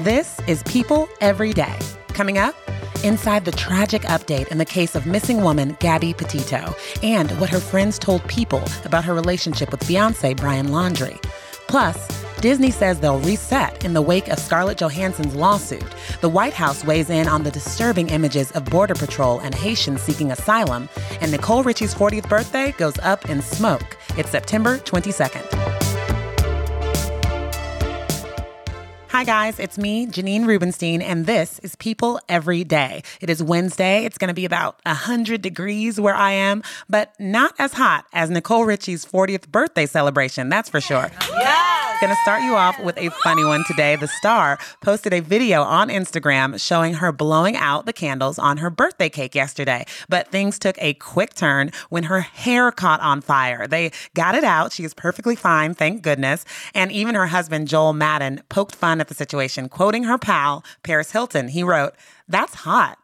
This is People Every Day. Coming up, inside the tragic update in the case of missing woman Gabby Petito and what her friends told People about her relationship with Beyonce Brian Laundrie. Plus, Disney says they'll reset in the wake of Scarlett Johansson's lawsuit. The White House weighs in on the disturbing images of Border Patrol and Haitians seeking asylum. And Nicole Richie's 40th birthday goes up in smoke. It's September 22nd. Hi, guys. It's me, Janine Rubenstein, and this is People Every Day. It is Wednesday. It's going to be about 100 degrees where I am, but not as hot as Nicole Richie's 40th birthday celebration, that's for sure. Yes! Going to start you off with a funny one today. The Star posted a video on Instagram showing her blowing out the candles on her birthday cake yesterday, but things took a quick turn when her hair caught on fire. They got it out. She is perfectly fine, thank goodness, and even her husband, Joel Madden, poked fun at the situation, quoting her pal, Paris Hilton. He wrote, "That's hot."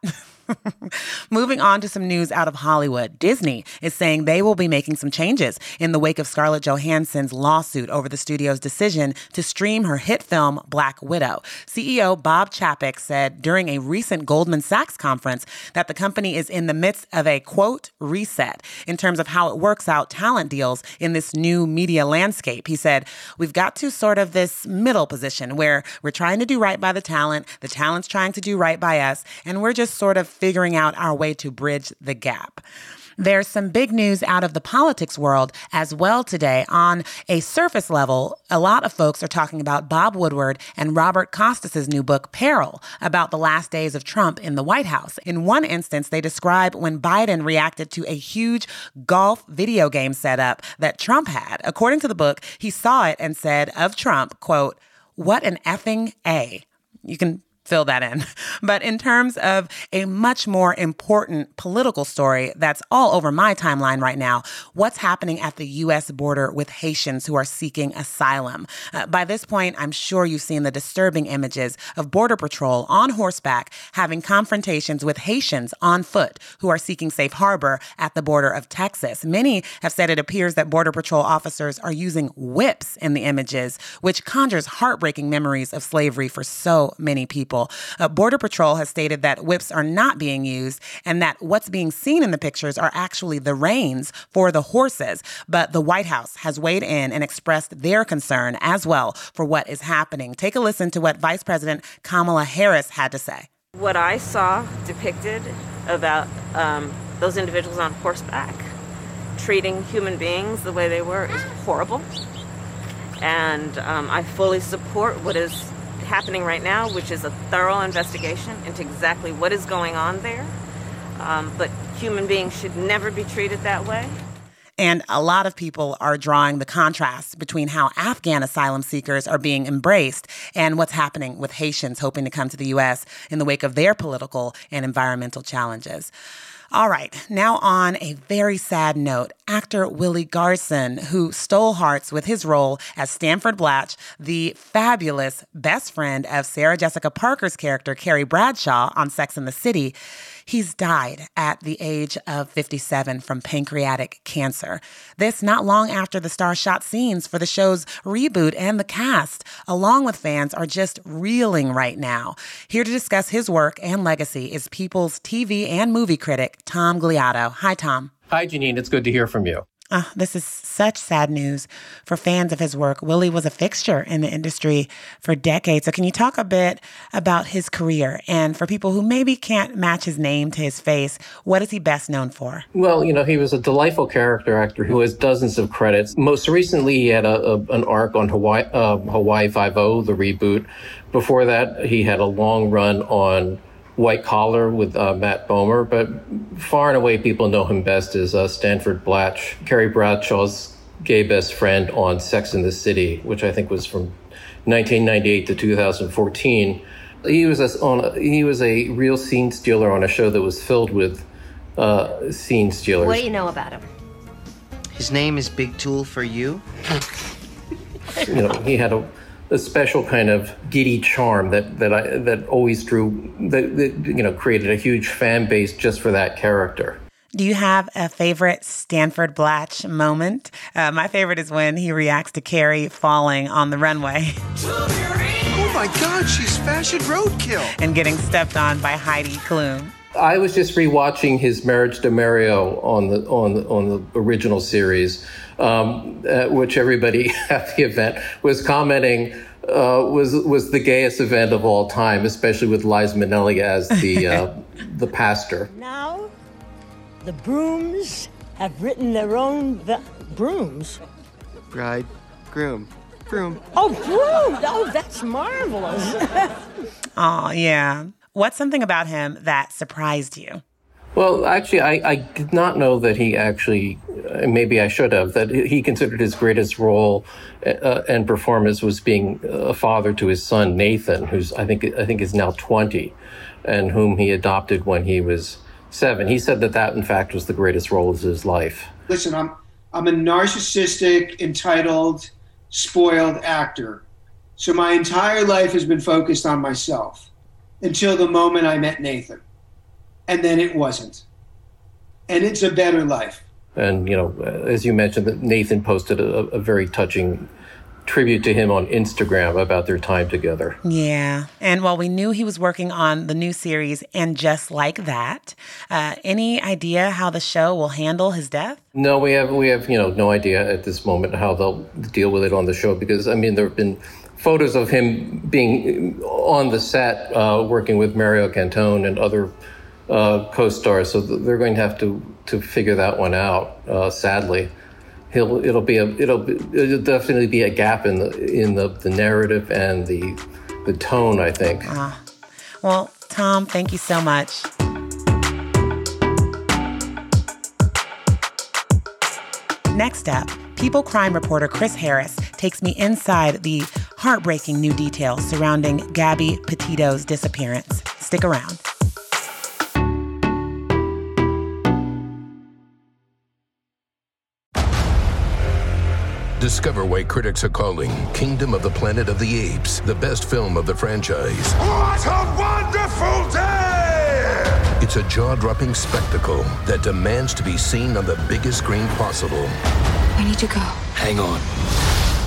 Moving on to some news out of Hollywood. Disney is saying they will be making some changes in the wake of Scarlett Johansson's lawsuit over the studio's decision to stream her hit film, Black Widow. CEO Bob Chapek said during a recent Goldman Sachs conference that the company is in the midst of a, quote, reset in terms of how it works out talent deals in this new media landscape. He said, "We've got to sort of this middle position where we're trying to do right by the talent, the talent's trying to do right by us, and we're just sort of figuring out our way to bridge the gap." There's some big news out of the politics world as well today. On a surface level, a lot of folks are talking about Bob Woodward and Robert Costas's new book, Peril, about the last days of Trump in the White House. In one instance, they describe when Biden reacted to a huge golf video game setup that Trump had. According to the book, he saw it and said of Trump, quote, "What an effing A." You can fill that in. But in terms of a much more important political story that's all over my timeline right now, what's happening at the U.S. border with Haitians who are seeking asylum? By this point, I'm sure you've seen the disturbing images of Border Patrol on horseback having confrontations with Haitians on foot who are seeking safe harbor at the border of Texas. Many have said it appears that Border Patrol officers are using whips in the images, which conjures heartbreaking memories of slavery for so many people. Border Patrol has stated that whips are not being used and that what's being seen in the pictures are actually the reins for the horses. But the White House has weighed in and expressed their concern as well for what is happening. Take a listen to what Vice President Kamala Harris had to say. What I saw depicted about those individuals on horseback treating human beings the way they were is horrible. And I fully support what is happening right now, which is a thorough investigation into exactly what is going on there. But human beings should never be treated that way. And a lot of people are drawing the contrast between how Afghan asylum seekers are being embraced and what's happening with Haitians hoping to come to the U.S. in the wake of their political and environmental challenges. All right, now on a very sad note, actor Willie Garson, who stole hearts with his role as Stanford Blatch, the fabulous best friend of Sarah Jessica Parker's character, Carrie Bradshaw, on Sex and the City, he's died at the age of 57 from pancreatic cancer. This not long after the star shot scenes for the show's reboot, and the cast, along with fans, are just reeling right now. Here to discuss his work and legacy is People's TV and movie critic, Tom Gliotto. Hi, Tom. Hi, Janine. It's good to hear from you. This is such sad news for fans of his work. Willie was a fixture in the industry for decades. So can you talk a bit about his career? And for people who maybe can't match his name to his face, what is he best known for? Well, you know, he was a delightful character actor who has dozens of credits. Most recently, he had an arc on Hawaii Five-0, the reboot. Before that, he had a long run on White Collar with Matt Bomer, but far and away people know him best as Stanford Blatch, Carrie Bradshaw's gay best friend on Sex and the City, which I think was from 1998 to 2014. He was a real scene stealer on a show that was filled with scene stealers. What do you know about him? His name is Big Tool for you. You know, he had a special kind of giddy charm that always drew, that created a huge fan base just for that character. Do you have a favorite Stanford Blatch moment? My favorite is when he reacts to Carrie falling on the runway. Oh my God, she's fashion roadkill. And getting stepped on by Heidi Klum. I was just rewatching his marriage to Mario on the original series, which everybody at the event was commenting was the gayest event of all time, especially with Liza Minnelli as the pastor. Now, the brooms have written their own brooms. Bride, groom. Broom. Oh, broom! Oh, that's marvelous. Oh, yeah. What's something about him that surprised you? Well, actually, I did not know that he actually, maybe I should have, that he considered his greatest role and performance was being a father to his son, Nathan, who's I think is now 20 and whom he adopted when he was 7. He said that, in fact, was the greatest role of his life. Listen, I'm a narcissistic, entitled, spoiled actor. So my entire life has been focused on myself. Until the moment I met Nathan. And then it wasn't. And it's a better life. And, you know, as you mentioned, Nathan posted a very touching tribute to him on Instagram about their time together. Yeah. And while we knew he was working on the new series, And Just Like That, any idea how the show will handle his death? No, we have no idea at this moment how they'll deal with it on the show because, I mean, there have been photos of him being on the set, working with Mario Cantone and other co-stars. So they're going to have to figure that one out. Sadly, it'll definitely be a gap in the narrative and the tone, I think. Well, Tom, thank you so much. Next up, People Crime reporter Chris Harris takes me inside the heartbreaking new details surrounding Gabby Petito's disappearance. Stick around. Discover why critics are calling Kingdom of the Planet of the Apes the best film of the franchise. What a wonderful day! It's a jaw-dropping spectacle that demands to be seen on the biggest screen possible. I need to go. Hang on.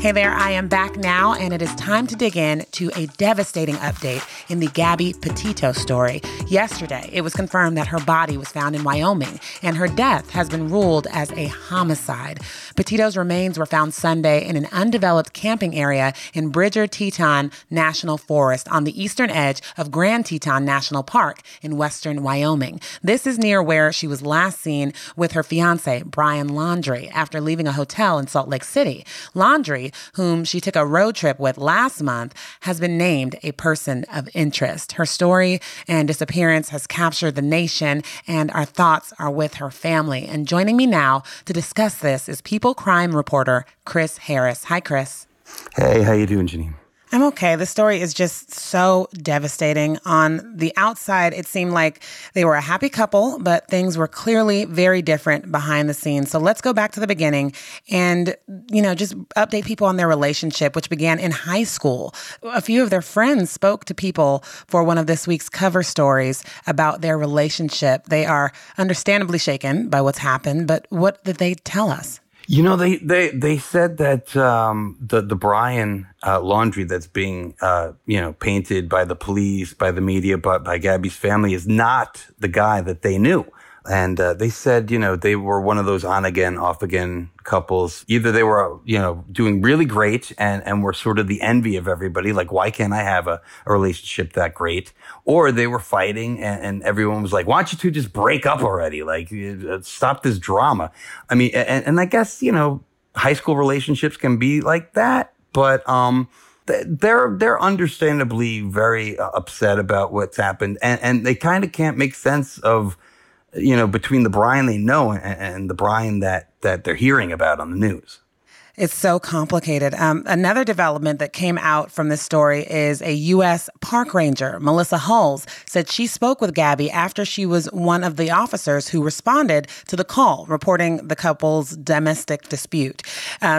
Hey there, I am back now, and it is time to dig in to a devastating update in the Gabby Petito story. Yesterday, it was confirmed that her body was found in Wyoming, and her death has been ruled as a homicide. Petito's remains were found Sunday in an undeveloped camping area in Bridger Teton National Forest on the eastern edge of Grand Teton National Park in western Wyoming. This is near where she was last seen with her fiancé, Brian Laundrie, after leaving a hotel in Salt Lake City. Laundrie whom she took a road trip with last month, has been named a person of interest. Her story and disappearance has captured the nation, and our thoughts are with her family. And joining me now to discuss this is People Crime reporter Chris Harris. Hi, Chris. Hey, how you doing, Janine? I'm okay. The story is just so devastating. On the outside, it seemed like they were a happy couple, but things were clearly very different behind the scenes. So let's go back to the beginning and, you know, just update people on their relationship, which began in high school. A few of their friends spoke to People for one of this week's cover stories about their relationship. They are understandably shaken by what's happened, but what did they tell us? You know, they said that the Brian Laundrie that's being, painted by the police, by the media, but by Gabby's family is not the guy that they knew. And they said, you know, they were one of those on again, off again couples. Either they were, you know, doing really great and were sort of the envy of everybody. Like, why can't I have a relationship that great? Or they were fighting and everyone was like, why don't you two just break up already? Like, stop this drama. I mean, and I guess, you know, high school relationships can be like that. But they're understandably very upset about what's happened. And they kind of can't make sense of, you know, between the Brian they know and the Brian that they're hearing about on the news. It's so complicated. Another development that came out from this story is a U.S. park ranger, Melissa Hulls, said she spoke with Gabby after she was one of the officers who responded to the call reporting the couple's domestic dispute.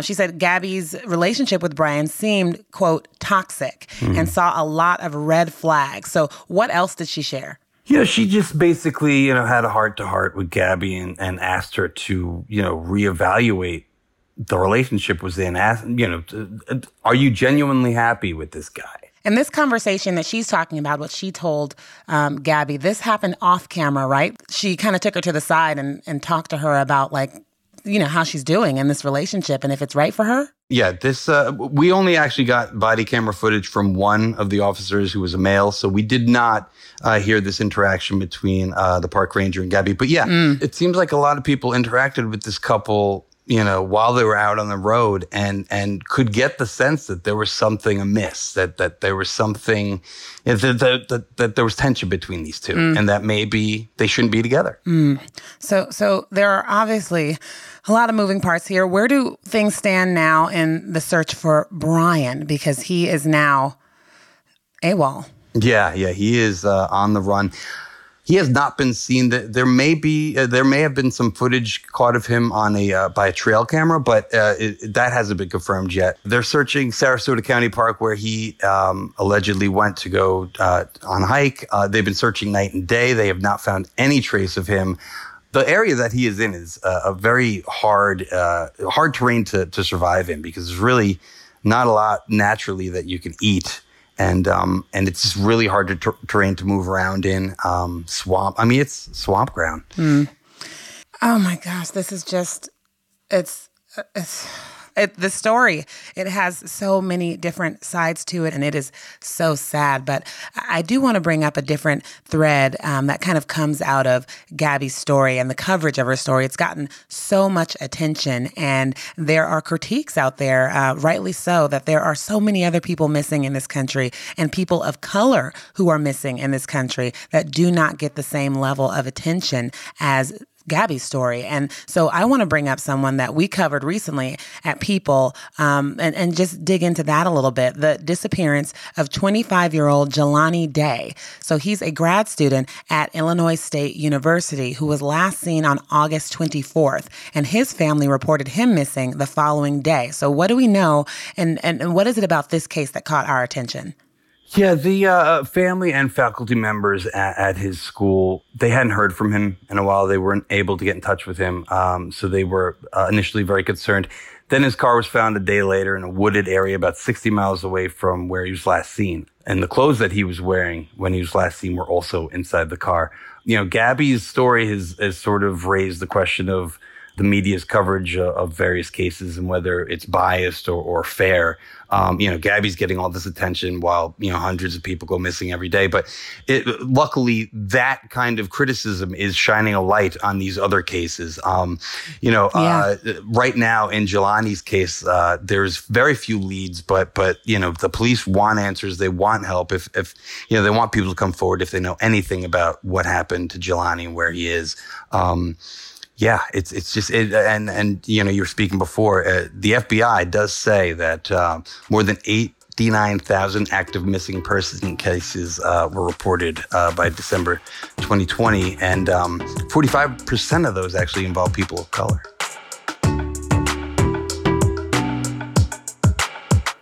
She said Gabby's relationship with Brian seemed, quote, toxic and saw a lot of red flags. So what else did she share? You know, she just basically, you know, had a heart-to-heart with Gabby and asked her to, you know, reevaluate the relationship was in. Ask, you know, are you genuinely happy with this guy? And this conversation that she's talking about, what she told Gabby, this happened off camera, right? She kind of took her to the side and talked to her about, like, you know, how she's doing in this relationship and if it's right for her. Yeah, this we only actually got body camera footage from one of the officers who was a male. So we did not hear this interaction between the park ranger and Gabby. But yeah, it seems like a lot of people interacted with this couple, you know, while they were out on the road and could get the sense that there was something amiss, that there was something, that there was tension between these two and that maybe they shouldn't be together. So there are obviously a lot of moving parts here. Where do things stand now in the search for Brian? Because he is now AWOL. Yeah, he is on the run. He has not been seen. There may have been some footage caught of him on by a trail camera, but that hasn't been confirmed yet. They're searching Sarasota County Park, where he allegedly went to go on a hike. They've been searching night and day. They have not found any trace of him. The area that he is in is a very hard terrain to survive in, because there's really not a lot naturally that you can eat. And it's just really hard to terrain to move around in. Swamp. I mean, it's swamp ground. Oh my gosh, this is just the story. It has so many different sides to it, and it is so sad. But I do want to bring up a different thread that kind of comes out of Gabby's story and the coverage of her story. It's gotten so much attention, and there are critiques out there, rightly so, that there are so many other people missing in this country and people of color who are missing in this country that do not get the same level of attention as Gabby's story. And so I want to bring up someone that we covered recently at People and just dig into that a little bit, the disappearance of 25-year-old Jelani Day. So he's a grad student at Illinois State University who was last seen on August 24th, and his family reported him missing the following day. So what do we know, and what is it about this case that caught our attention? Yeah, the family and faculty members at his school, they hadn't heard from him in a while. They weren't able to get in touch with him, so they were initially very concerned. Then his car was found a day later in a wooded area about 60 miles away from where he was last seen. And the clothes that he was wearing when he was last seen were also inside the car. You know, Gabby's story has sort of raised the question of, the media's coverage of various cases and whether it's biased or fair. Gabby's getting all this attention while, hundreds of people go missing every day. But luckily, that kind of criticism is shining a light on these other cases. Right now in Jelani's case, there's very few leads, but the police want answers. They want help. If they want people to come forward if they know anything about what happened to Jelani and where he is. And you were speaking before, the FBI does say that more than 89,000 active missing person cases were reported by December 2020, and 45% of those actually involve people of color.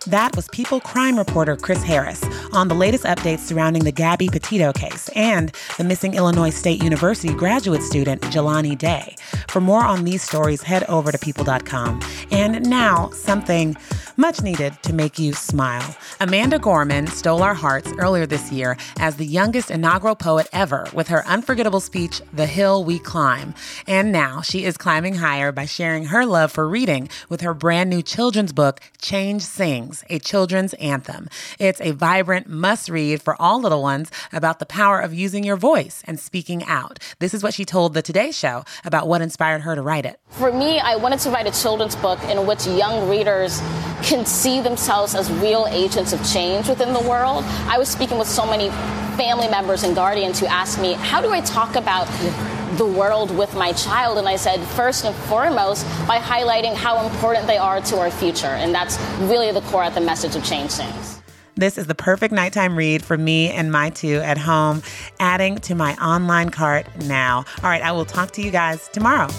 That was People crime reporter Chris Harris on the latest updates surrounding the Gabby Petito case and the missing Illinois State University graduate student Jelani Day. For more on these stories, head over to people.com. And now, something much needed to make you smile. Amanda Gorman stole our hearts earlier this year as the youngest inaugural poet ever with her unforgettable speech, The Hill We Climb. And now she is climbing higher by sharing her love for reading with her brand new children's book, Change Sings, a children's anthem. It's a vibrant must-read for all little ones about the power of using your voice and speaking out. This is what she told The Today Show about what inspired her to write it. For me, I wanted to write a children's book in which young readers can see themselves as real agents of change within the world. I was speaking with so many family members and guardians who asked me, how do I talk about the world with my child? And I said, first and foremost, by highlighting how important they are to our future. And that's really the core of the message of Change Sings. This is the perfect nighttime read for me and my two at home, adding to my online cart now. All right, I will talk to you guys tomorrow.